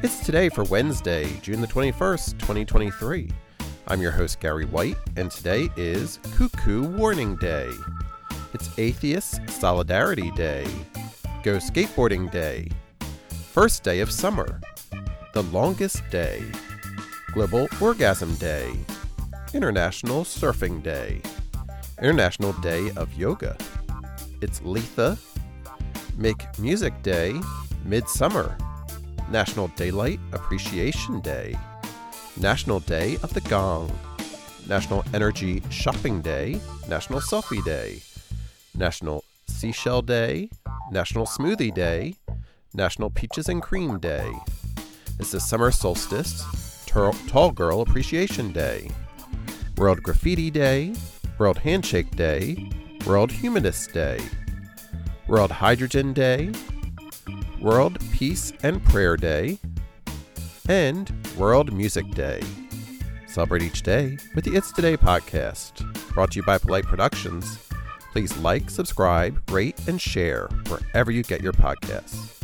It's today for Wednesday, June the 21st, 2023. I'm your host, Gary White, and today is Cuckoo Warning Day. It's Atheist Solidarity Day. Go Skateboarding Day. First day of summer. The longest day. Global Orgasm Day. International Surfing Day. International Day of Yoga. It's Litha. Make Music Day. Midsummer. National Daylight Appreciation Day. National Day of The Gong. National Energy Shopping Day. National Selfie Day. National Seashell Day. National Smoothie Day. National Peaches and Cream Day. It's the Summer Solstice. Tall Girl Appreciation Day. World Graffiti Day. World Handshake Day. World Humanist Day. World Hydrography Day. World Peace and Prayer Day. And World Music Day. Celebrate each day with the It's Today podcast, brought to you by Polite Productions. Please like, subscribe, rate, and share wherever you get your podcasts.